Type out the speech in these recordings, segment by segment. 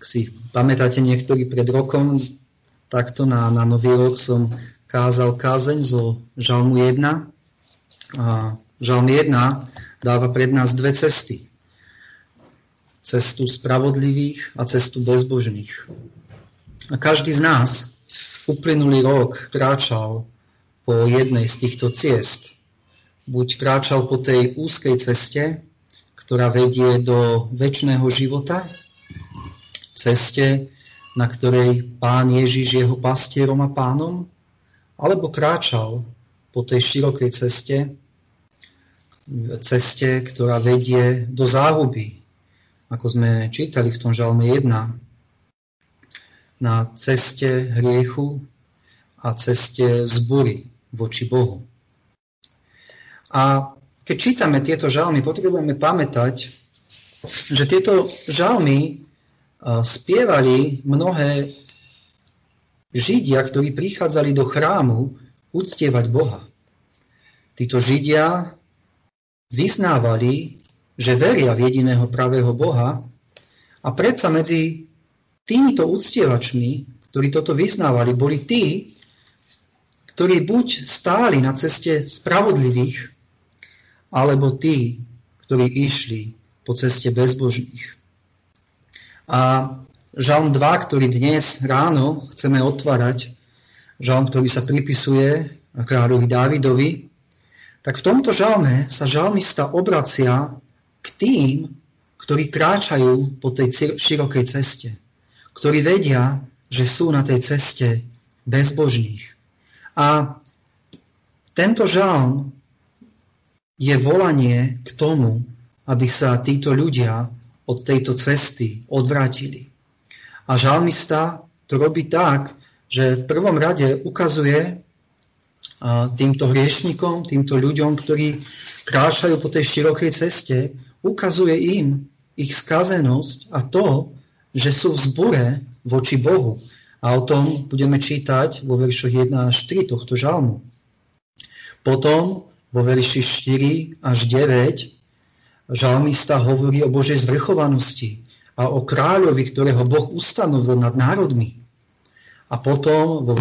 Ak si pamätáte niektorí pred rokom, takto na Nový rok som kázal kázeň zo Žalmu 1. A Žalm 1 dáva pred nás dve cesty. Cestu spravodlivých a cestu bezbožných. A každý z nás uplynulý rok kráčal po jednej z týchto ciest. Buď kráčal po tej úzkej ceste, ktorá vedie do večného života, ceste, na ktorej Pán Ježiš je jeho pastierom a pánom, alebo kráčal po tej širokej ceste, ktorá vedie do záhuby, ako sme čítali v tom Žalme 1, na ceste hriechu a ceste zbúry voči Bohu. A keď čítame tieto žalmy, potrebujeme pamätať, že tieto žalmy spievali mnohé Židia, ktorí prichádzali do chrámu uctievať Boha. Títo Židia vyznávali, že veria v jediného pravého Boha, a predsa medzi týmito uctievačmi, ktorí toto vyznávali, boli tí, ktorí buď stáli na ceste spravodlivých, alebo tí, ktorí išli po ceste bezbožných. A Žalm 2, ktorý dnes ráno chceme otvárať, žalm, ktorý sa pripisuje kráľovi Dávidovi, tak v tomto žalme sa žalmista obracia k tým, ktorí kráčajú po tej širokej ceste, ktorí vedia, že sú na tej ceste bezbožných. A tento žalm je volanie k tomu, aby sa títo ľudia od tejto cesty odvrátili. A žalmista to robí tak, že v prvom rade ukazuje týmto hriešnikom, týmto ľuďom, ktorí kráčajú po tej širokej ceste, ukazuje im ich skazenosť a to, že sú v zbure voči Bohu. A o tom budeme čítať vo veršoch 1 až 3 tohto žalmu. Potom vo verši 4 až 9 žalmista hovorí o Božej zvrchovanosti a o kráľovi, ktorého Boh ustanovil nad národmi. A potom vo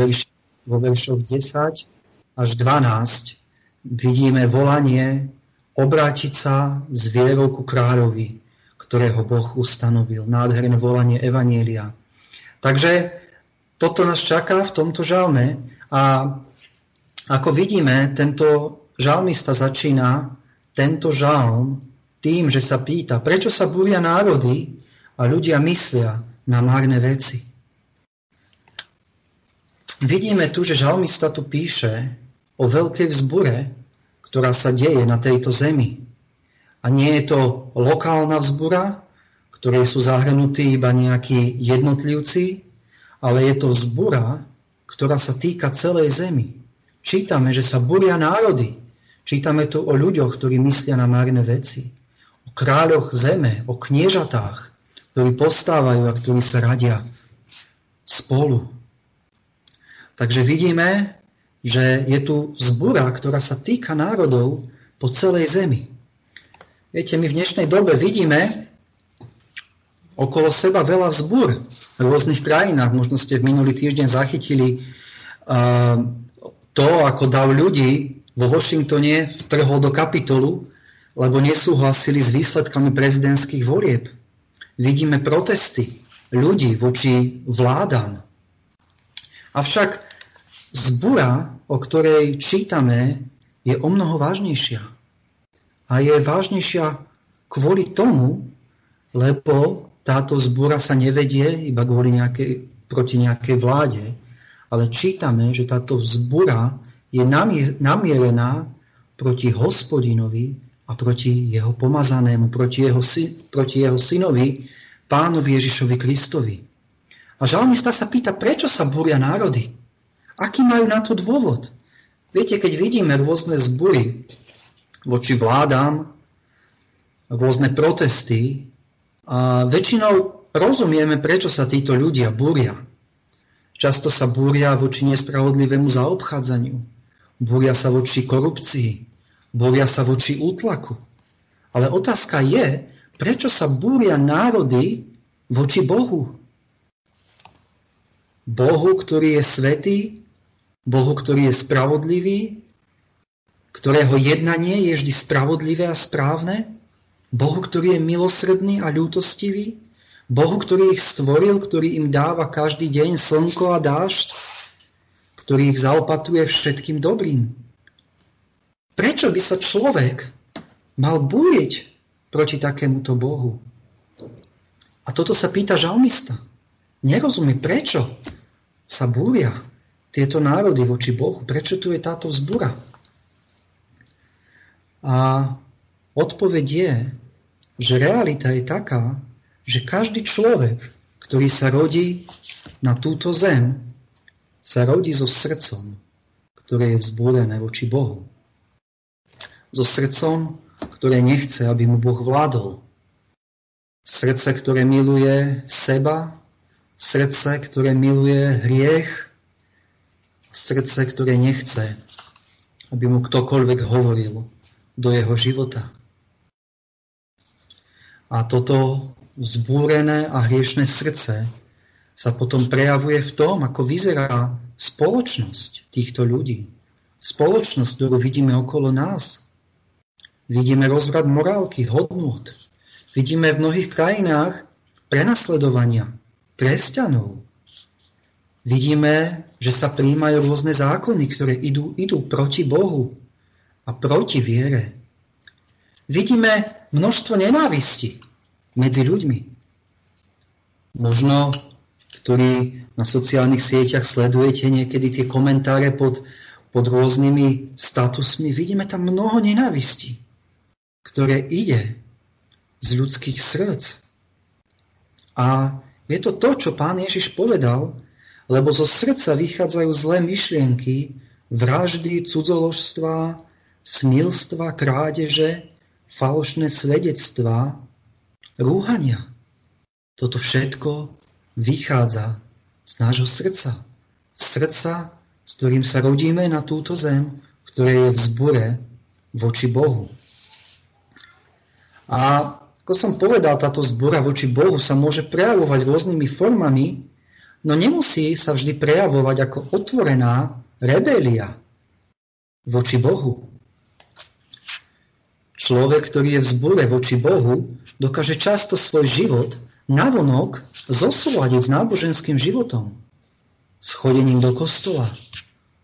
veršoch 10 až 12 vidíme volanie obrátiť sa z vierou ku kráľovi, ktorého Boh ustanovil. Nádherné volanie evanjelia. Takže toto nás čaká v tomto žalme a ako vidíme, tento žalmista začína tento žalm tým, že sa pýta, prečo sa búria národy a ľudia myslia na márne veci. Vidíme tu, že žalmista tu píše o veľkej vzbure, ktorá sa deje na tejto zemi. A nie je to lokálna vzbura, ktorej sú zahrnutí iba nejakí jednotlivci, ale je to vzbura, ktorá sa týka celej zemi. Čítame, že sa búria národy. Čítame tu o ľuďoch, ktorí myslia na márne veci. O kráľoch zeme, o kniežatách, ktorí postávajú a ktorí sa radia spolu. Takže vidíme, že je tu zbura, ktorá sa týka národov po celej zemi. Viete, my v dnešnej dobe vidíme okolo seba veľa vzbúr v rôznych krajinách. Možno ste v minulý týždeň zachytili to, ako dav ľudí vo Washingtone vtrhol do Kapitolu, lebo nesúhlasili s výsledkami prezidentských volieb. Vidíme protesty ľudí voči vládam. Avšak zbura, o ktorej čítame, je omnoho vážnejšia. A je vážnejšia kvôli tomu, lebo táto zbura sa nevedie iba kvôli proti nejakej vláde, ale čítame, že táto zbura je namierená proti Hospodinovi a proti jeho pomazanému, proti jeho synovi, Pánovi Ježišovi Kristovi. A žalmista sa pýta, prečo sa búria národy? Aký majú na to dôvod? Viete, keď vidíme rôzne zbúry voči vládám, rôzne protesty, a väčšinou rozumieme, prečo sa títo ľudia búria. Často sa búria voči nespravodlivému zaobchádzaniu. Búria sa voči korupcii. Búria sa voči útlaku. Ale otázka je, prečo sa búria národy voči Bohu? Bohu, ktorý je svätý, Bohu, ktorý je spravodlivý, ktorého jednanie je vždy spravodlivé a správne, Bohu, ktorý je milosrdný a ľútostivý, Bohu, ktorý ich stvoril, ktorý im dáva každý deň slnko a dážď, ktorý ich zaopatruje všetkým dobrým. Prečo by sa človek mal búriť proti takémuto Bohu? A toto sa pýta žalmista. Nerozumie, prečo sa búria tieto národy voči Bohu. Prečo tu je táto vzbúra? A odpoveď je, že realita je taká, že každý človek, ktorý sa rodí na túto zem, sa rodí so srdcom, ktoré je vzbúrené voči Bohu. So srdcom, ktoré nechce, aby mu Boh vládol. Srdce, ktoré miluje seba, srdce, ktoré miluje hriech, srdce, ktoré nechce, aby mu ktokoľvek hovoril do jeho života. A toto vzbúrené a hriešné srdce sa potom prejavuje v tom, ako vyzerá spoločnosť týchto ľudí. Spoločnosť, ktorú vidíme okolo nás. Vidíme rozvrat morálky, hodnôt. Vidíme v mnohých krajinách prenasledovania kresťanov. Vidíme, že sa prijímajú rôzne zákony, ktoré idú proti Bohu a proti viere. Vidíme množstvo nenávisti medzi ľuďmi. Možno, ktorí na sociálnych sieťach sledujete niekedy tie komentáre pod rôznymi statusmi, vidíme tam mnoho nenávisti, ktoré ide z ľudských srdc. A je to to, čo Pán Ježiš povedal, lebo zo srdca vychádzajú zlé myšlienky, vraždy, cudzoložstvá, smilstva, krádeže, falošné svedectvá, rúhania. Toto všetko vychádza z nášho srdca. Srdca, s ktorým sa rodíme na túto zem, ktoré je v zbure voči Bohu. A ako som povedal, táto zbúra voči Bohu sa môže prejavovať rôznymi formami, no nemusí sa vždy prejavovať ako otvorená rebelia voči Bohu. Človek, ktorý je v zbúre voči Bohu, dokáže často svoj život navonok zosúladiť s náboženským životom, s chodením do kostola.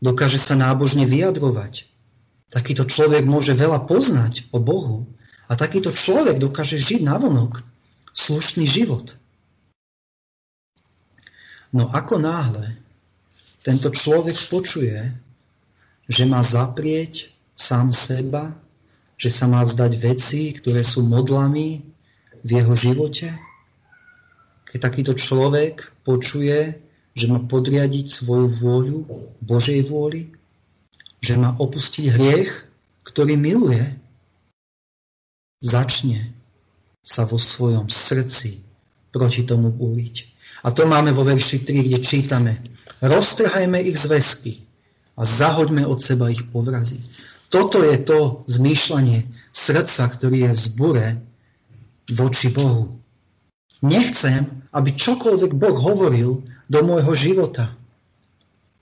Dokáže sa nábožne vyjadrovať. Takýto človek môže veľa poznať o Bohu, a takýto človek dokáže žiť navonok slušný život. No ako náhle tento človek počuje, že má zaprieť sám seba, že sa má vzdať veci, ktoré sú modlami v jeho živote, keď takýto človek počuje, že má podriadiť svoju vôľu Božej vôli, že má opustiť hriech, ktorý miluje, začne sa vo svojom srdci proti tomu búriť. A to máme vo verši 3, kde čítame: roztrhajme ich zväzky a zahoďme od seba ich povrazy. Toto je to zmýšľanie srdca, ktorý je v zbure voči Bohu. Nechcem, aby čokoľvek Boh hovoril do môjho života.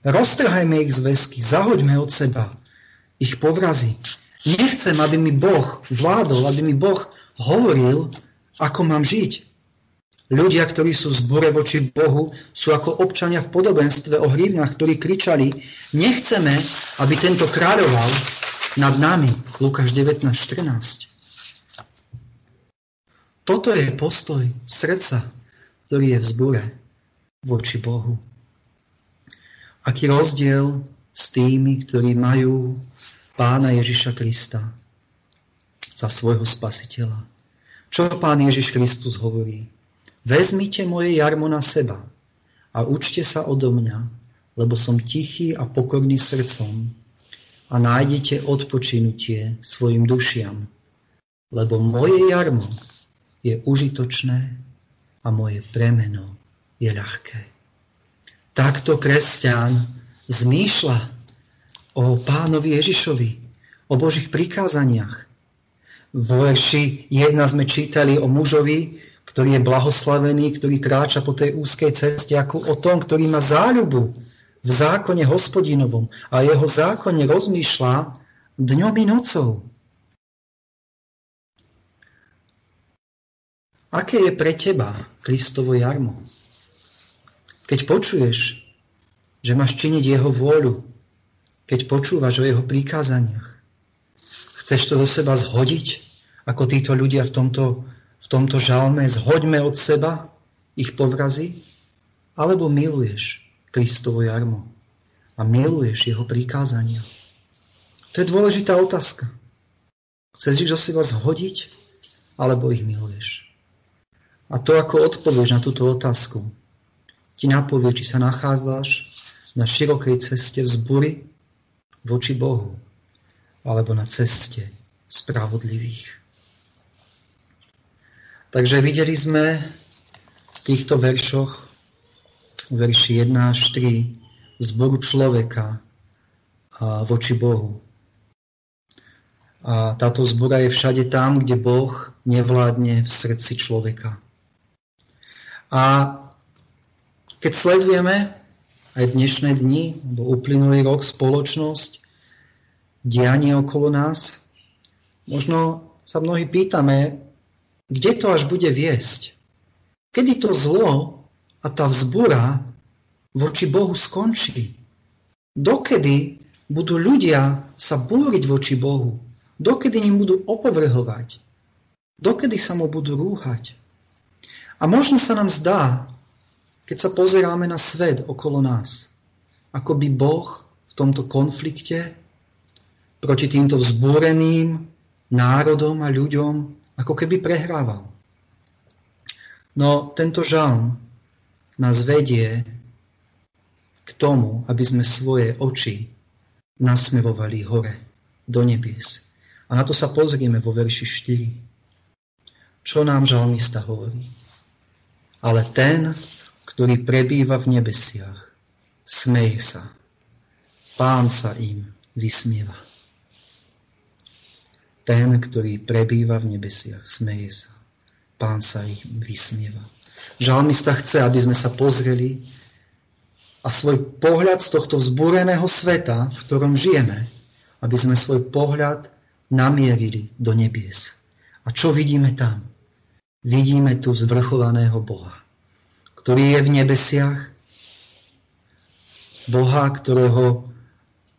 Roztrhajme ich zväzky, zahoďme od seba ich povrazy. Nechcem, aby mi Boh vládol, aby mi Boh hovoril, ako mám žiť. Ľudia, ktorí sú v zbore voči Bohu, sú ako občania v podobenstve o hrivnách, ktorí kričali: nechceme, aby tento kráľoval nad nami. Lukáš 19:14. Toto je postoj srdca, ktorý je v zbore voči Bohu. Aký rozdiel s tými, ktorí majú Pána Ježiša Krista za svojho spasiteľa. Čo Pán Ježiš Kristus hovorí? Vezmite moje jarmo na seba a učte sa odo mňa, lebo som tichý a pokorný srdcom, a nájdete odpočinutie svojim dušiam, lebo moje jarmo je užitočné a moje bremeno je ľahké. Takto kresťan zmýšľa o Pánovi Ježišovi, o Božích prikázaniach. V verši 1 sme čítali o mužovi, ktorý je blahoslavený, ktorý kráča po tej úzkej ceste, ako o tom, ktorý má záľubu v zákone Hospodinovom a jeho zákone rozmýšľa dňom i nocou. Aké je pre teba Kristovo jarmo? Keď počuješ, že máš činiť jeho vôľu, keď počúvaš o jeho prikázaniach, chceš to do seba zhodiť, ako títo ľudia v tomto žalme, zhoďme od seba ich povrazy, alebo miluješ Kristovo jarmo a miluješ jeho prikázania? To je dôležitá otázka. Chceš ich do seba zhodiť, alebo ich miluješ? A to, ako odpovieš na túto otázku, ti napovie, či sa nachádzaš na širokej ceste vzbury voči Bohu, alebo na ceste spravodlivých. Takže videli sme v týchto veršoch, verši 1 až 3, zboru človeka voči Bohu. A táto zbora je všade tam, kde Boh nevládne v srdci človeka. A keď sledujeme aj dnešné dni, alebo uplynulý rok, spoločnosť, dianie okolo nás, možno sa mnohí pýtame, kde to až bude viesť? Kedy to zlo a tá vzbura voči Bohu skončí? Dokedy budú ľudia sa búriť voči Bohu? Dokedy ním budú opovrhovať? Dokedy sa mu budú rúhať? A možno sa nám zdá, keď sa pozeráme na svet okolo nás, ako by Boh v tomto konflikte proti týmto vzbúreným národom a ľuďom ako keby prehrával. No tento žalm nás vedie k tomu, aby sme svoje oči nasmerovali hore, do nebies. A na to sa pozrieme vo verši 4. Čo nám žalmista hovorí? Ale ten, ktorý prebýva v nebesiach, smeje sa. Pán sa im vysmieva. Ten, ktorý prebýva v nebesiach, smeje sa. Pán sa ich vysmieva. Žalmista chce, aby sme sa pozreli a svoj pohľad z tohto vzbúreného sveta, v ktorom žijeme, aby sme svoj pohľad namierili do nebies. A čo vidíme tam? Vidíme tu zvrchovaného Boha, ktorý je v nebesiach, Boha, ktorého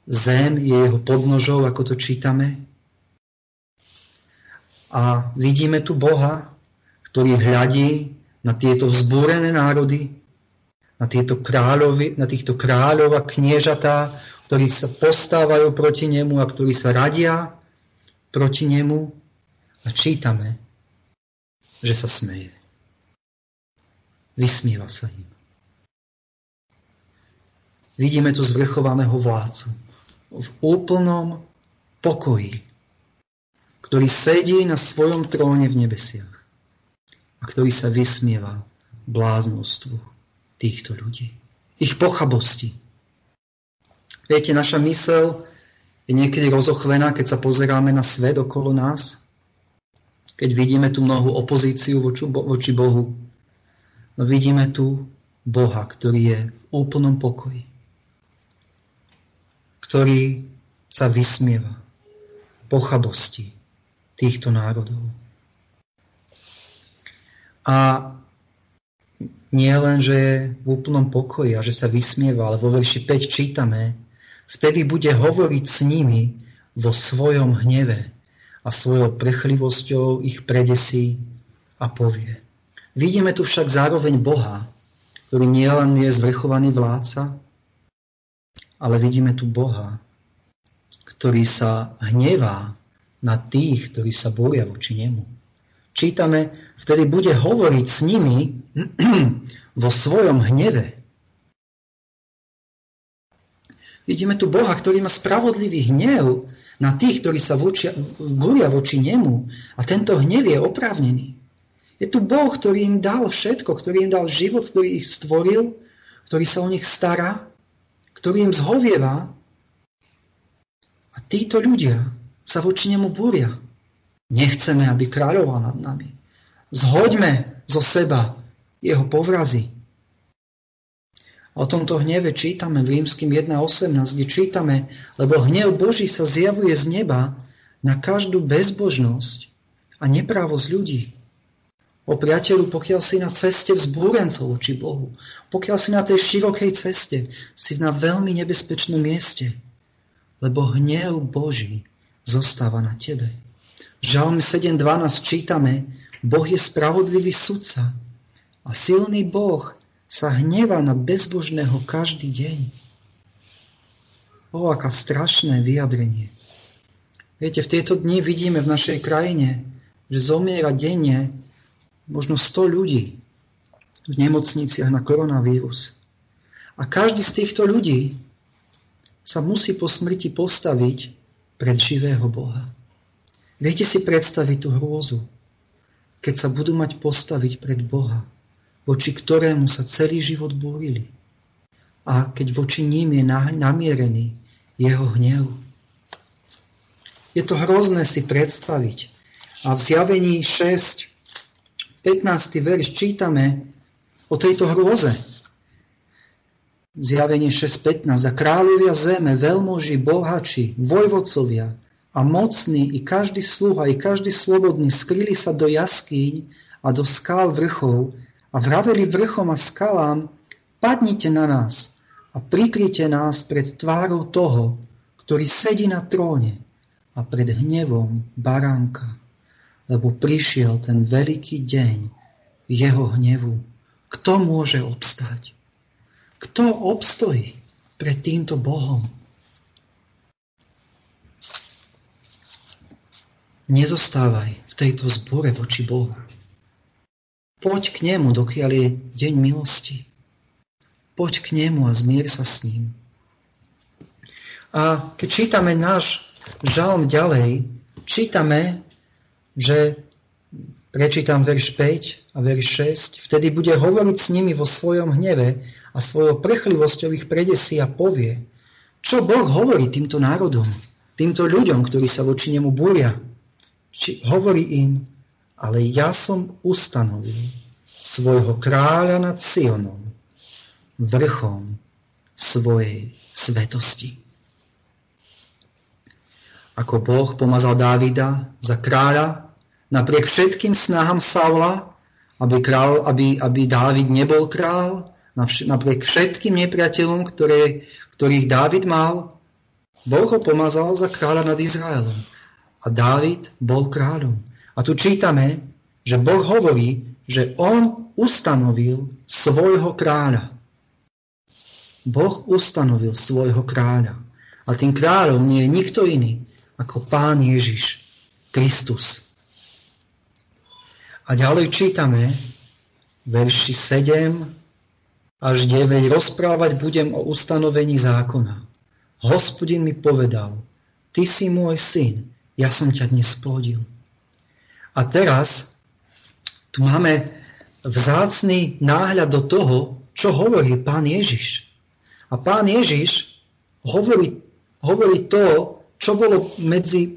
zem je jeho podnožou, ako to čítame. A vidíme tu Boha, ktorý hľadí na tieto vzbúrené národy, na týchto kráľov a kniežatá, ktorí sa postávajú proti nemu a ktorí sa radia proti nemu. A čítame, že sa smeje. Vysmieva sa im. Vidíme tu zvrchovaného vládcu v úplnom pokoji, ktorý sedí na svojom tróne v nebesiach a ktorý sa vysmieva bláznostvu týchto ľudí, ich pochabosti. Viete, naša myseľ je niekedy rozochvená, keď sa pozeráme na svet okolo nás, keď vidíme tú mnohú opozíciu voči Bohu. No vidíme tu Boha, ktorý je v úplnom pokoji, ktorý sa vysmieva pochabosti týchto národov. A nie len, že je v úplnom pokoji a že sa vysmieva, ale vo verši 5 čítame, vtedy bude hovoriť s nimi vo svojom hneve a svojou prchlivosťou ich predesí a povie. Vidíme tu však zároveň Boha, ktorý nie len je zvrchovaný vládca, ale vidíme tu Boha, ktorý sa hnevá na tých, ktorí sa boria voči nemu. Čítame, vtedy bude hovoriť s nimi vo svojom hneve. Vidíme tu Boha, ktorý má spravodlivý hnev na tých, ktorí sa boria voči nemu. A tento hnev je oprávnený. Je tu Boh, ktorý im dal všetko, ktorý im dal život, ktorý ich stvoril, ktorý sa o nich stará, ktorý im zhovieva. A títo ľudia sa voči nemu búria. Nechceme, aby kráľoval nad nami. Zhoďme zo seba, jeho povrazy. O tomto hneve čítame v Rímskym 1.18, kde čítame, lebo hnev Boží sa zjavuje z neba na každú bezbožnosť a neprávosť ľudí. O priateľu, pokiaľ si na ceste vzbúrencov voči Bohu, pokiaľ si na tej širokej ceste, si na veľmi nebezpečnom mieste, lebo hnev Boží zostáva na tebe. V Žalme 7.12 čítame, Boh je spravodlivý sudca a silný Boh sa hnevá na bezbožného každý deň. O, aká strašné vyjadrenie. Viete, v tieto dni vidíme v našej krajine, že zomiera denne možno 100 ľudí v nemocniciach na koronavírus. A každý z týchto ľudí sa musí po smrti postaviť pred živého Boha. Viete si predstaviť tú hrôzu, keď sa budú mať postaviť pred Boha, voči ktorému sa celý život búrili a keď voči ním je namierený jeho hnev. Je to hrozné si predstaviť. A v Zjavení 6 15. verš čítame o tejto hrôze. Zjavenie 6.15. A kráľovia zeme, veľmoži, bohači, vojvodcovia a mocní, i každý sluha, i každý slobodný skryli sa do jaskýň a do skál vrchov a vraveli vrchom a skalám, padnite na nás a prikryte nás pred tvárou toho, ktorý sedí na tróne a pred hnevom baránka. Lebo prišiel ten veľký deň jeho hnevu. Kto môže obstať? Kto obstojí pred týmto Bohom? Nezostávaj v tejto zbore voči Bohu. Poď k nemu, dokiaľ je deň milosti. Poď k nemu a zmier sa s ním. A keď čítame náš žalm ďalej, čítame, že prečítam verš 5 a verš 6, vtedy bude hovoriť s nimi vo svojom hneve a svojou prchlivosťou ich predesí a povie, čo Boh hovorí týmto národom, týmto ľuďom, ktorí sa voči nemu búria. Hovorí im, ale ja som ustanovil svojho kráľa nad Sionom, vrchom svojej svetosti. Ako Boh pomazal Dávida za kráľa, napriek všetkým snahám Saula, aby Dávid nebol král, napriek všetkým nepriateľom, ktorých Dávid mal, Boh ho pomazal za kráľa nad Izraelom. A Dávid bol kráľom. A tu čítame, že Boh hovorí, že on ustanovil svojho kráľa. Boh ustanovil svojho kráľa. A tým kráľom nie je nikto iný ako Pán Ježiš Kristus. A ďalej čítame verši 7 až 9. Rozprávať budem o ustanovení zákona. Hospodin mi povedal, ty si môj syn, ja som ťa dnes plodil. A teraz tu máme vzácny náhľad do toho, čo hovorí Pán Ježiš. A Pán Ježiš hovorí to, čo bolo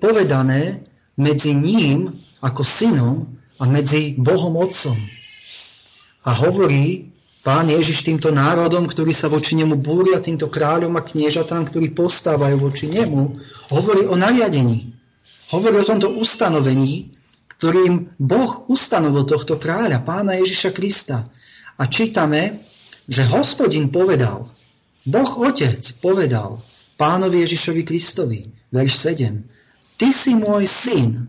povedané medzi ním ako synom a medzi Bohom Otcom. A hovorí Pán Ježiš týmto národom, ktorí sa voči nemu búria, týmto kráľom a kniežatám, ktorí postávajú voči nemu, hovorí o nariadení. Hovorí o tomto ustanovení, ktorým Boh ustanovil tohto kráľa, Pána Ježiša Krista. A čítame, že Hospodin povedal, Boh Otec povedal Pánovi Ježišovi Kristovi, verš 7, ty si môj syn,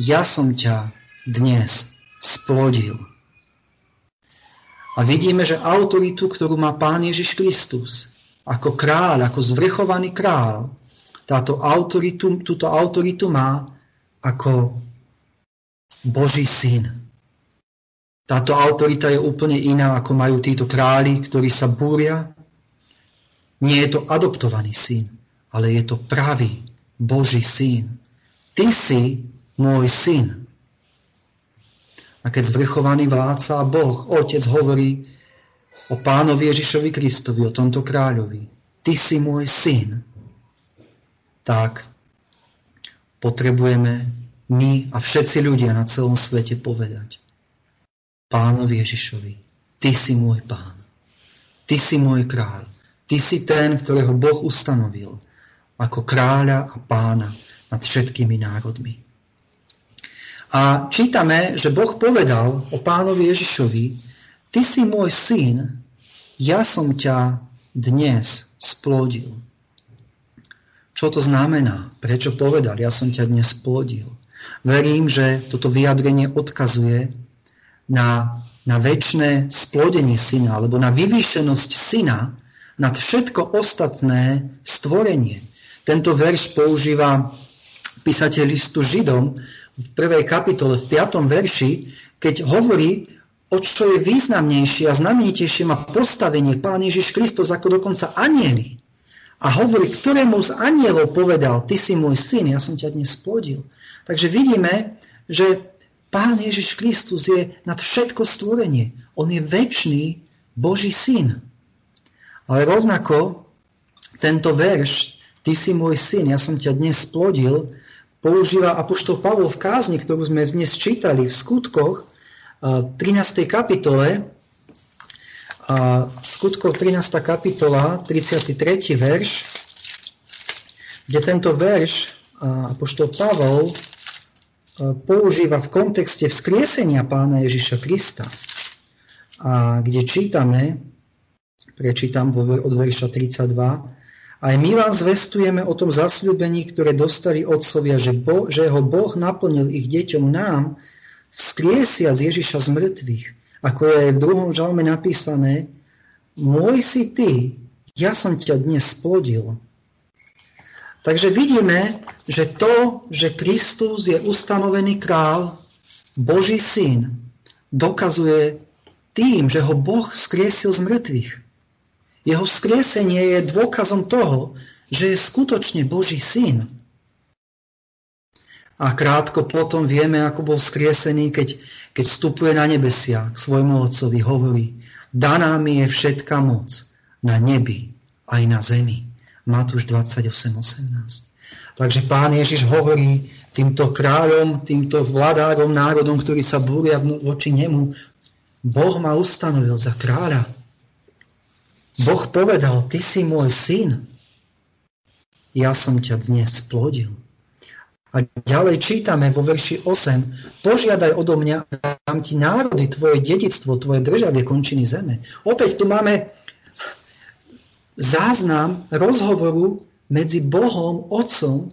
ja som ťa dnes splodil. A vidíme, že autoritu, ktorú má Pán Ježiš Kristus ako kráľ, ako zvrchovaný kráľ, túto autoritu má ako Boží syn. Táto autorita je úplne iná, ako majú títo králi, ktorí sa búria. Nie je to adoptovaný syn, ale je to pravý Boží syn. Ty si môj syn. A keď zvrchovaný vládca a Boh, Otec, hovorí o Pánovi Ježišovi Kristovi, o tomto kráľovi, ty si môj syn, tak potrebujeme my a všetci ľudia na celom svete povedať, Pánovi Ježišovi, Ty si môj Pán, Ty si môj kráľ, Ty si ten, ktorého Boh ustanovil ako kráľa a pána nad všetkými národmi. A čítame, že Boh povedal o Pánovi Ježišovi, Ty si môj syn, ja som ťa dnes splodil. Čo to znamená? Prečo povedal, ja som ťa dnes splodil? Verím, že toto vyjadrenie odkazuje na večné splodenie syna, alebo na vyvýšenosť syna nad všetko ostatné stvorenie. Tento verš používa písateľ listu Židom v 1. kapitole, v 5. verši, keď hovorí, o čo je významnejšie a znamenitejšie má postavenie Pán Ježiš Kristus ako dokonca anjeli. A hovorí, ktorému z anjelov povedal, Ty si môj syn, ja som ťa dnes splodil. Takže vidíme, že Pán Ježiš Kristus je nad všetko stvorenie. On je večný Boží syn. Ale rovnako tento verš, Ty si môj syn, ja som ťa dnes splodil, používa apoštol Pavol v kázni, ktorú sme dnes čítali v Skutkoch 13. kapitole, Skutkov 13. kapitola, 33. verš, kde tento verš apoštol Pavol používa v kontexte vzkriesenia Pána Ježiša Krista, a kde čítame, prečítam od verša 32, Aj my vám zvestujeme o tom zasľúbení, ktoré dostali otcovia, že ho Boh naplnil ich deťom nám, vzkriesia z Ježiša z mŕtvych. Ako je v 2. žalme napísané, môj si ty, ja som ťa dnes splodil. Takže vidíme, že to, že Kristus je ustanovený král, Boží syn, dokazuje tým, že ho Boh vzkriesil z mŕtvych. Jeho vzkriesenie je dôkazom toho, že je skutočne Boží syn. A krátko potom vieme, ako bol vzkriesený, keď vstupuje na nebesia k svojmu otcovi, hovorí, daná mi je všetká moc na nebi aj na zemi. Matúš 28:18. Takže Pán Ježiš hovorí týmto kráľom, týmto vladárom, národom, ktorí sa búria voči nemu, Boh ma ustanovil za kráľa. Boh povedal, ty si môj syn, ja som ťa dnes splodil. A ďalej čítame vo verši 8, požiadaj odo mňa, dám ti národy, tvoje dedičstvo, tvoje državie, končiny zeme. Opäť tu máme záznam rozhovoru medzi Bohom Otcom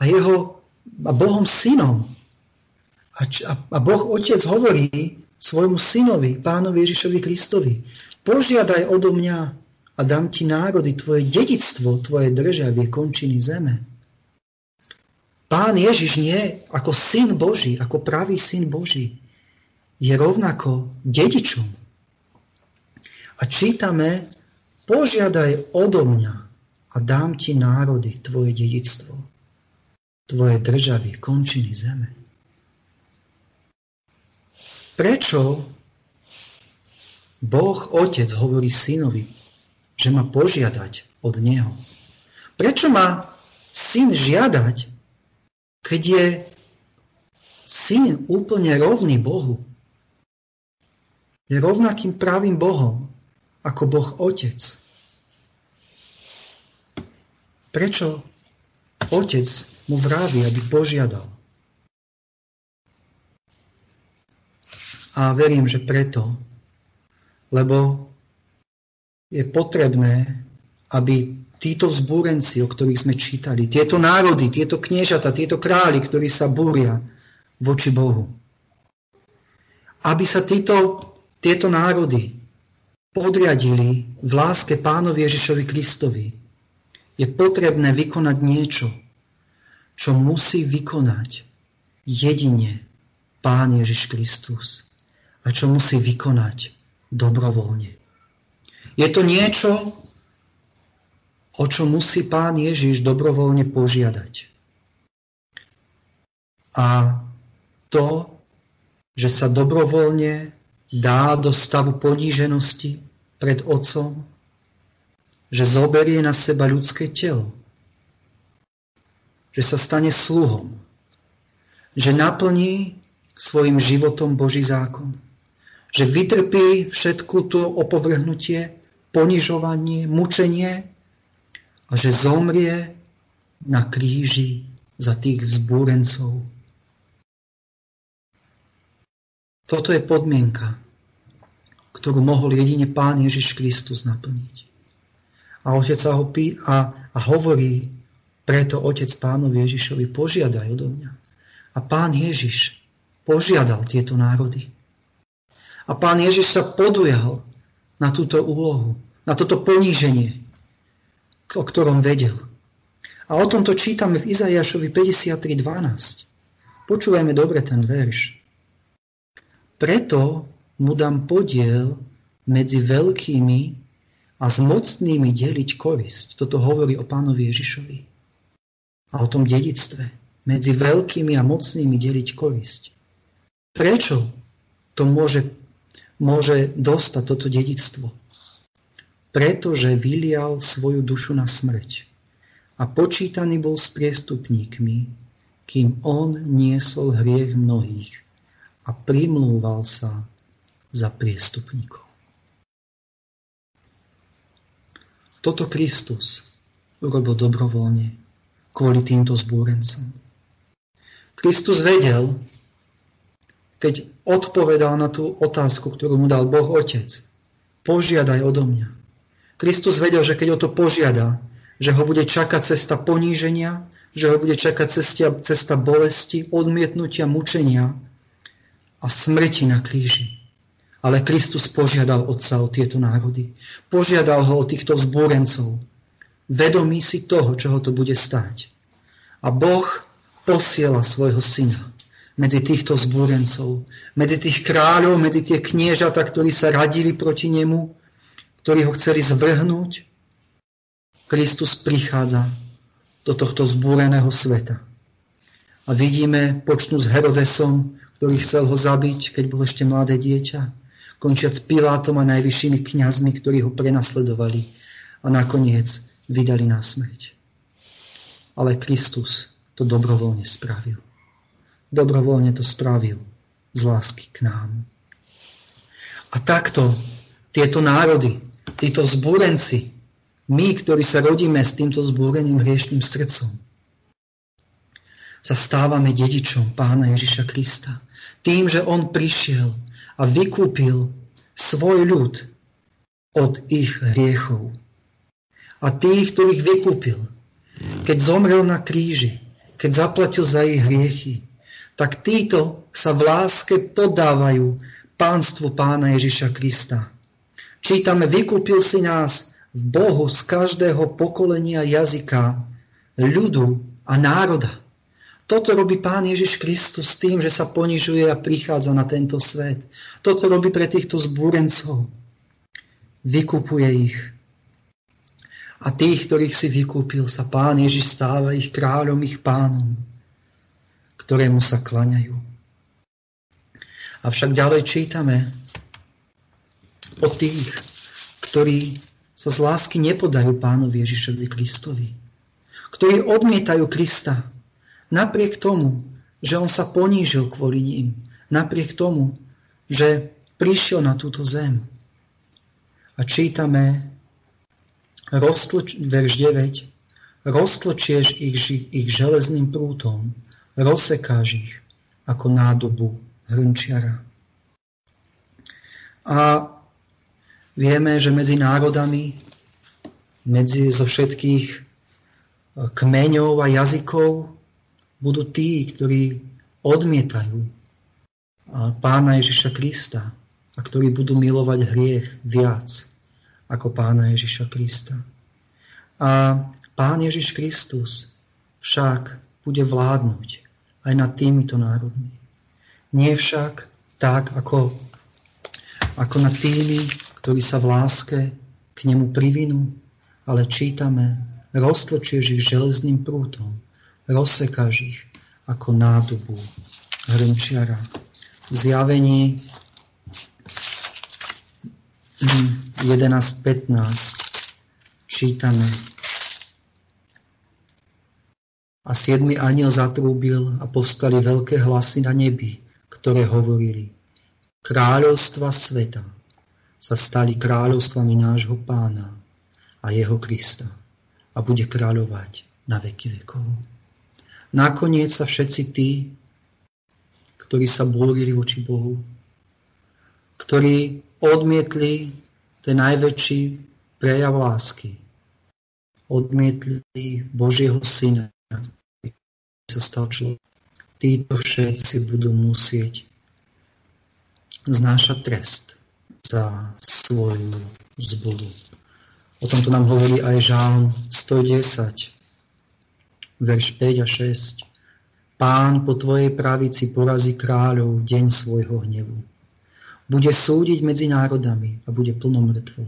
a Bohom Synom. A Boh Otec hovorí svojmu synovi, Pánovi Ježišovi Kristovi, požiadaj odo mňa a dám ti národy, tvoje dedičstvo, tvoje državie, končiny zeme. Pán Ježiš nie ako syn Boží, ako pravý syn Boží. Je rovnako dedičom. A čítame, požiadaj odo mňa a dám ti národy, tvoje dedičstvo, tvoje državie, končiny zeme. Prečo Boh Otec hovorí synovi, že má požiadať od neho? Prečo má syn žiadať, keď je syn úplne rovný Bohu? Je rovnakým pravým Bohom ako Boh Otec. Prečo Otec mu vraví, aby požiadal? A verím, že preto, lebo je potrebné, aby títo vzbúrenci, o ktorých sme čítali, tieto národy, tieto kniežata, tieto králi, ktorí sa búria voči Bohu, aby sa tieto národy podriadili v láske Pánovi Ježišovi Kristovi, je potrebné vykonať niečo, čo musí vykonať jedine Pán Ježiš Kristus a čo musí vykonať dobrovoľne. Je to niečo, o čo musí Pán Ježiš dobrovoľne požiadať. A to, že sa dobrovoľne dá do stavu poníženosti pred Otcom, že zoberie na seba ľudské telo, že sa stane sluhom, že naplní svojim životom Boží zákon, že vytrpí všetku to opovrhnutie, ponižovanie, mučenie a že zomrie na kríži za tých vzbúrencov. Toto je podmienka, ktorú mohol jedine Pán Ježiš Kristus naplniť. A Otec sa ho hovorí, preto Otec Pánovi Ježišovi, požiadaj odo mňa. A Pán Ježiš požiadal tieto národy. A Pán Ježiš sa podujal na túto úlohu, na toto poníženie, o ktorom vedel. A o tomto čítame v Izaiášovi 53:12. Počúvajme dobre ten verš. Preto mu dám podiel medzi veľkými a s mocnými deliť korisť. Toto hovorí o Pánovi Ježišovi a o tom dedičstve. Medzi veľkými a mocnými deliť korisť. Prečo to môže dostať toto dedičstvo? Pretože vylial svoju dušu na smrť a počítaný bol s priestupníkmi, kým on niesol hriech mnohých a primlúval sa za priestupníkov. Toto Kristus urobil dobrovoľne kvôli týmto zbúrencom. Kristus vedel, keď odpovedal na tú otázku, ktorú mu dal Boh Otec, požiadaj odo mňa. Kristus vedel, že keď o to požiada, že ho bude čakať cesta poníženia, že ho bude čakať cesta bolesti, odmietnutia, mučenia a smrti na kríži. Ale Kristus požiadal Otca o tieto národy. Požiadal ho o týchto vzbúrencov. Vedomí si toho, čo ho to bude stáť. A Boh posiela svojho Syna medzi týchto vzbúrencov, medzi tých kráľov, medzi tie kniežata, ktorí sa radili proti nemu, ktorí ho chceli zvrhnúť. Kristus prichádza do tohto zbúreného sveta. A vidíme, počnú s Herodesom, ktorý chcel ho zabiť, keď bol ešte mladé dieťa, končiac Pilátom a najvyššími kňazmi, ktorí ho prenasledovali a nakoniec vydali na smrť. Ale Kristus to dobrovoľne spravil. Dobrovoľne to spravil z lásky k nám. A takto tieto národy, títo zbúrenci, my, ktorí sa rodíme s týmto zbúreným hriešným srdcom, sa stávame dedičom Pána Ježiša Krista. Tým, že on prišiel a vykúpil svoj ľud od ich hriechov. A tých, ktorých vykúpil, keď zomrel na kríži, keď zaplatil za ich hriechy, tak títo sa v láske podávajú pánstvu Pána Ježiša Krista. Čítame, vykúpil si nás v Bohu z každého pokolenia, jazyka, ľudu a národa. Toto robí Pán Ježiš Kristus tým, že sa ponižuje a prichádza na tento svet. Toto robí pre týchto zbúrencov. Vykupuje ich. A tých, ktorých si vykúpil, sa Pán Ježiš stáva ich kráľom, ich pánom, ktorému sa klaňajú. Avšak ďalej čítame o tých, ktorí sa z lásky nepodajú Pánovi Ježišovi Kristovi, ktorí odmietajú Krista, napriek tomu, že on sa ponížil kvôli ním. Napriek tomu, že prišiel na túto zem. A čítame verš 9. Roztlčieš ich železným prútom, rozsekáš ich ako nádobu hrnčiara. A vieme, že medzi národami, zo všetkých kmeňov a jazykov, budú tí, ktorí odmietajú Pána Ježiša Krista a ktorí budú milovať hriech viac ako Pána Ježiša Krista. A Pán Ježiš Kristus však bude vládnuť aj nad týmito národmi. Nie však tak, ako nad tými, ktorí sa v láske k nemu privinú, ale čítame, roztlčieš ich železným prútom, rozsekáš ich ako nádobu hrnčiara. V Zjavení 11.15 čítame. A 7. anjel zatrúbil a povstali veľké hlasy na nebi, ktoré hovorili: Kráľovstva sveta sa stali kráľovstvami nášho Pána a jeho Krista a bude kráľovať na veky vekov. Nakoniec sa všetci tí, ktorí sa búrili voči Bohu, ktorí odmietli ten najväčší prejav lásky, odmietli Božieho Syna, ktorý sa stal človekom, títo všetci budú musieť znášať trest za svoju zboru. O tomto nám hovorí aj Žalm 110, verš 5 a 6. Pán po tvojej pravici porazí kráľov deň svojho hnevu. Bude súdiť medzi národami a bude plno mŕtvol.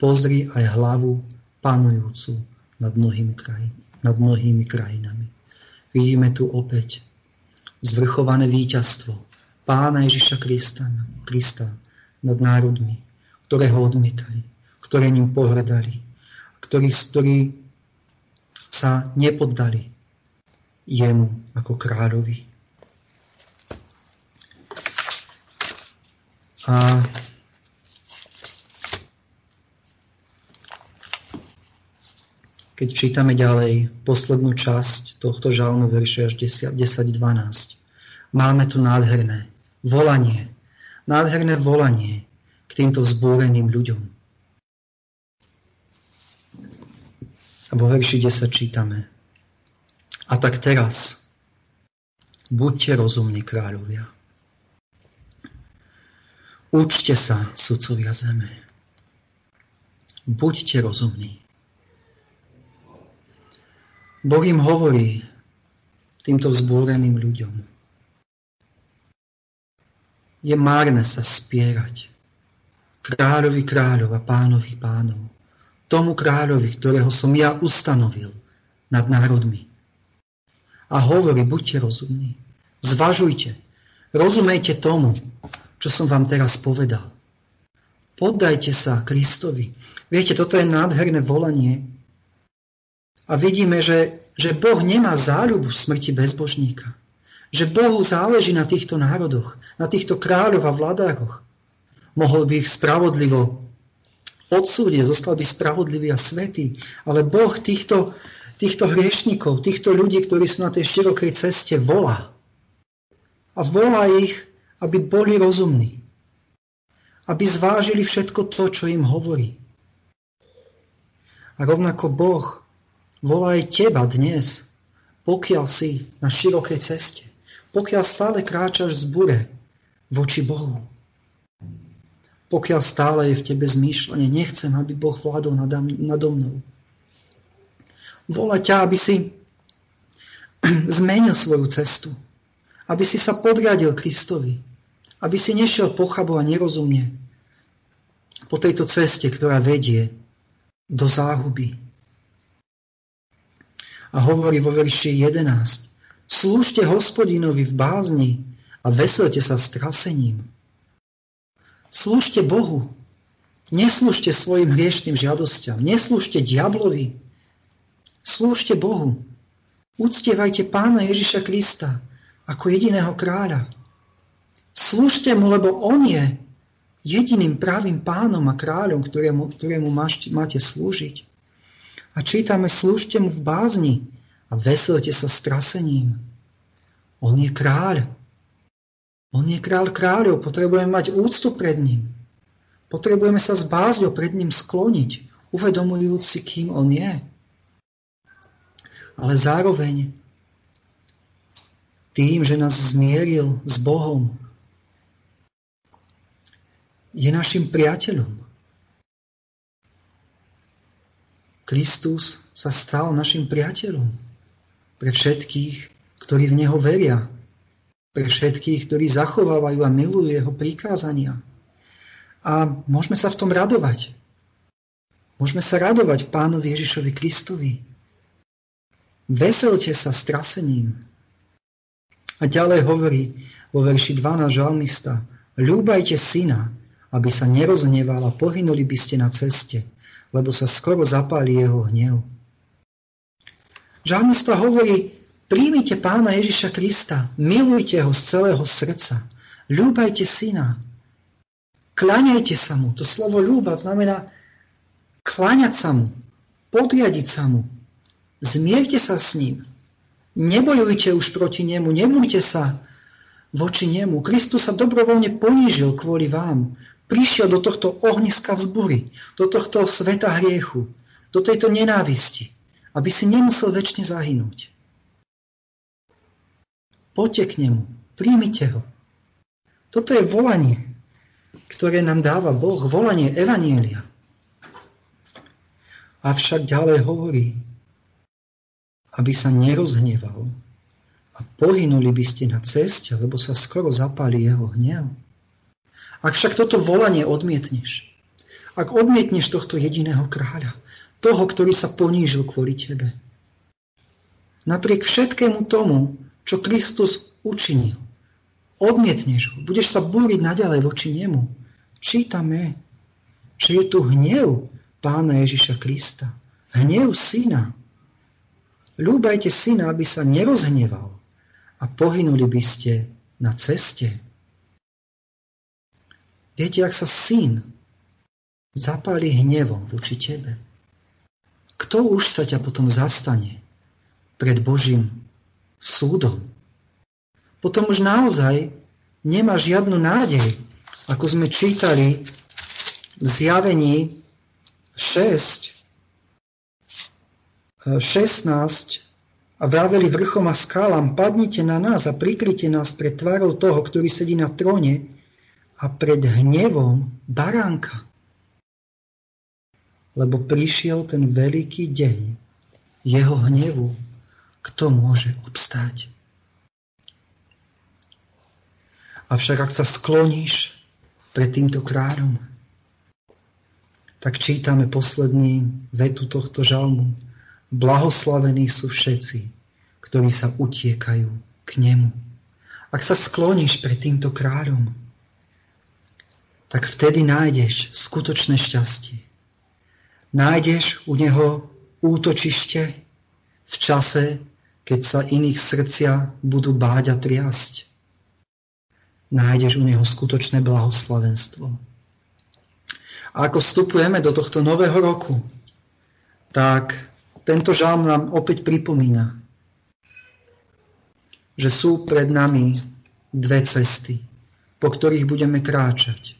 Pozri aj hlavu panujúcu nad mnohými krajinami. Vidíme tu opäť zvrchované víťazstvo Pána Ježiša Krista nad národmi, ktoré ho odmietali, ktoré ním pohrdali, ktorí sa nepoddali jemu ako kráľovi. A keď čítame ďalej poslednú časť tohto žalmu, verše až 10-12, máme tu nádherné volanie k týmto vzbúreným ľuďom. A vo verši 10 čítame: A tak teraz buďte rozumní, kráľovia. Učte sa, sudcovia zeme. Buďte rozumní. Boh im hovorí týmto vzbúreným ľuďom: je márne sa spierať kráľovi kráľov a pánovi pánov, tomu kráľovi, ktorého som ja ustanovil nad národmi. A hovorí, buďte rozumní, zvažujte, rozumejte tomu, čo som vám teraz povedal. Poddajte sa Kristovi. Viete, toto je nádherné volanie. A vidíme, že Boh nemá záľubu v smrti bezbožníka. Že Bohu záleží na týchto národoch, na týchto kráľov a vládároch. Mohol by ich spravodlivo odsúdiť, zostal by spravodlivý a svätý, ale Boh týchto hriešnikov, týchto ľudí, ktorí sú na tej širokej ceste, volá. A volá ich, aby boli rozumní. Aby zvážili všetko to, čo im hovorí. A rovnako Boh volá aj teba dnes, pokiaľ si na širokej ceste. Pokiaľ stále kráčaš v zbure voči Bohu. Pokiaľ stále je v tebe zmýšľanie, nechcem, aby Boh vládol nado mnou. Volá ťa, aby si zmenil svoju cestu. Aby si sa podriadil Kristovi. Aby si nešiel pochabo a nerozumne po tejto ceste, ktorá vedie do záhuby. A hovorí vo verši 11: Slúžte Hospodinovi v bázni a veselte sa strasením. Slúžte Bohu. Neslúžte svojim hriešným žiadostiam. Neslúžte diablovi. Slúžte Bohu. Uctievajte Pána Ježiša Krista ako jediného kráľa. Slúžte mu, lebo on je jediným pravým pánom a kráľom, ktorému máte slúžiť. A čítame, slúžte mu v bázni a veselte sa strasením. On je kráľ. On je kráľ kráľov. Potrebujeme mať úctu pred ním. Potrebujeme sa s bázňou pred ním skloniť, uvedomujúc si, kým on je. Ale zároveň tým, že nás zmieril s Bohom, je našim priateľom. Kristus sa stal našim priateľom pre všetkých, ktorí v Neho veria, pre všetkých, ktorí zachovávajú a milujú Jeho prikázania. A môžeme sa v tom radovať. Môžeme sa radovať v Pánovi Ježišovi Kristovi. Veselte sa strasením. A ďalej hovorí vo verši 12 žalmista: Ľúbajte syna, aby sa nerozhneval a pohynuli by ste na ceste, lebo sa skoro zapáli jeho hnev. Žalmista hovorí, príjmite Pána Ježiša Krista, milujte ho z celého srdca, ľúbajte syna, Kľaňajte sa mu. To slovo ľúbať znamená kľaňať sa mu, podriadiť sa mu. Zmierte sa s ním. Nebojujte už proti nemu, nebojte sa voči nemu. Kristus sa dobrovoľne ponížil kvôli vám. Prišiel do tohto ohniska vzbúry, do tohto sveta hriechu, do tejto nenávisti, aby si nemusel večne zahynúť. Poďte k nemu, príjmite ho. Toto je volanie, ktoré nám dáva Boh, volanie evanjelia. Avšak ďalej hovorí, aby sa nerozhneval a pohynuli by ste na ceste, lebo sa skoro zapáli jeho hnev. Ak však toto volanie odmietneš, ak odmietneš tohto jediného kráľa, toho, ktorý sa ponížil kvôli tebe, napriek všetkému tomu, čo Kristus učinil, odmietneš ho, budeš sa búriť naďalej voči nemu. Čítame, že je tu hnev Pána Ježiša Krista. Hnev syna. Ľúbajte syna, aby sa nerozhneval a pohynuli by ste na ceste. Viete, ak sa syn zapáli hnevom voči tebe, kto už sa ťa potom zastane pred Božím súdom? Potom už naozaj nemá žiadnu nádej, ako sme čítali v Zjavení 16 a vraveli vrchom a skálam, padnite na nás a prikryte nás pred tvárou toho, ktorý sedí na tróne a pred hnevom baránka. Lebo prišiel ten veľký deň jeho hnevu, kto môže obstáť. Avšak ak sa skloníš pred týmto kráľom, tak čítame posledný vetu tohto žalmu. Blahoslavení sú všetci, ktorí sa utiekajú k nemu. Ak sa skloníš pred týmto kráľom, tak vtedy nájdeš skutočné šťastie. Nájdeš u neho útočište v čase, keď sa iných srdcia budú báť a triasť. Nájdeš u neho skutočné blahoslavenstvo. A ako vstupujeme do tohto nového roku, tak tento žalm nám opäť pripomína, že sú pred nami dve cesty, po ktorých budeme kráčať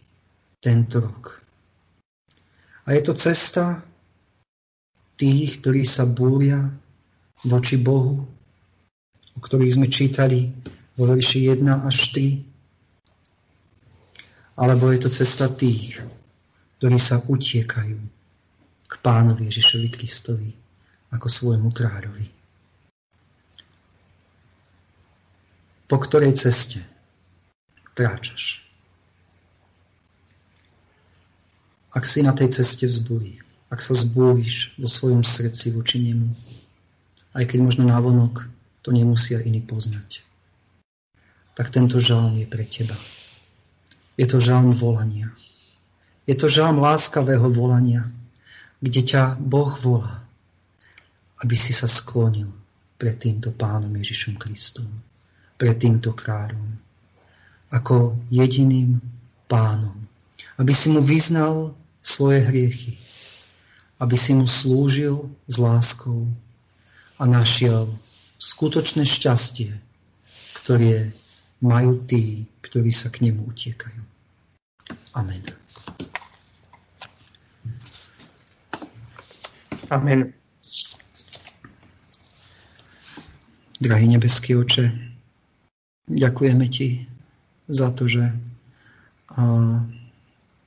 tento rok. A je to cesta tých, ktorí sa búria voči Bohu, o ktorých sme čítali vo verši 1 až 3, alebo je to cesta tých, ktorí sa utiekajú k Pánovi Ježišovi Kristovi ako svojmu kráľovi. Po ktorej ceste kráčaš? Ak si na tej ceste vzbúri, ak sa zbúriš vo svojom srdci voči nemu, aj keď možno navonok to nemusia iní poznať, tak tento žalm je pre teba. Je to žalm volania. Je to žalm láskavého volania, kde ťa Boh volá, aby si sa sklonil pred týmto Pánom Ježišom Kristom, pred týmto kráľom, ako jediným pánom. Aby si mu vyznal svoje hriechy, aby si mu slúžil s láskou a našiel skutočné šťastie, ktoré majú tí, ktorí sa k nemu utiekajú. Amen. Amen. Drahý nebeský Oče, ďakujeme Ti za to, že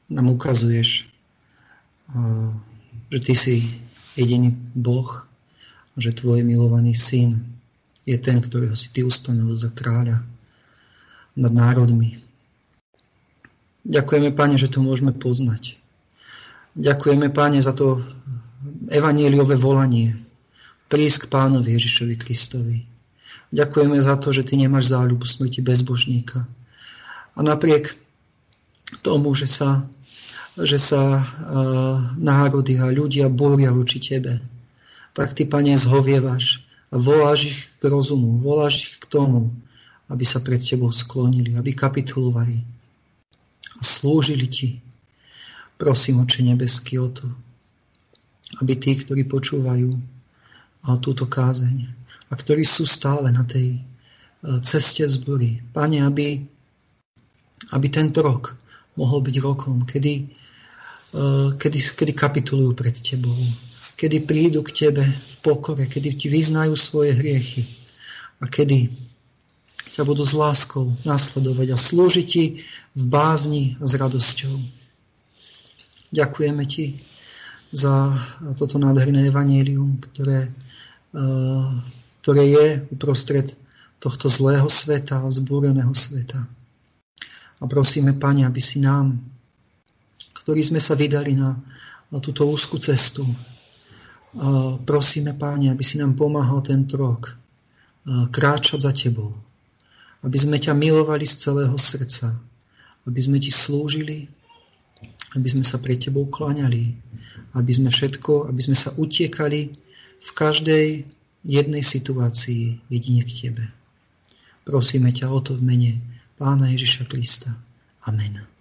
nám ukazuješ, že Ty si jediný Boh, že Tvoj milovaný Syn je ten, ktorého si Ty ustanovil za kráľa nad národmi. Ďakujeme, Pane, že to môžeme poznať. Ďakujeme, Pane, za to evanjeliové volanie. Prísť k Pánovi Ježišovi Kristovi. Ďakujeme za to, že Ty nemáš záľubu smrti bezbožníka. A napriek tomu, že sa národy a ľudia búria voči Tebe, tak Ty, Pane, zhovievaš a voláš ich k rozumu, voláš ich k tomu, aby sa pred Tebou sklonili, aby kapitulovali, a slúžili ti. Prosím, Oče nebeský, o to, aby tí, ktorí počúvajú túto kázeň a ktorí sú stále na tej ceste vzbúry, Pane, aby tento rok mohol byť rokom, kedy kapitulujú pred Tebou, kedy prídu k Tebe v pokore, kedy Ti vyznajú svoje hriechy a kedy ťa budú s láskou nasledovať a slúžiť Ti v bázni a s radosťou. Ďakujeme Ti za toto nádherné evanjelium, ktoré je uprostred tohto zlého sveta, zbúreného sveta. A prosíme, Pane, aby si nám, ktorí sme sa vydali na túto úzku cestu, prosíme, Pane, aby si nám pomáhal tento rok kráčať za Tebou. Aby sme ťa milovali z celého srdca, aby sme ti slúžili, aby sme sa pre tebou kláňali, aby sme sa utiekali v každej jednej situácii jedine k tebe. Prosíme ťa o to v mene Pána Ježiša Krista. Amen.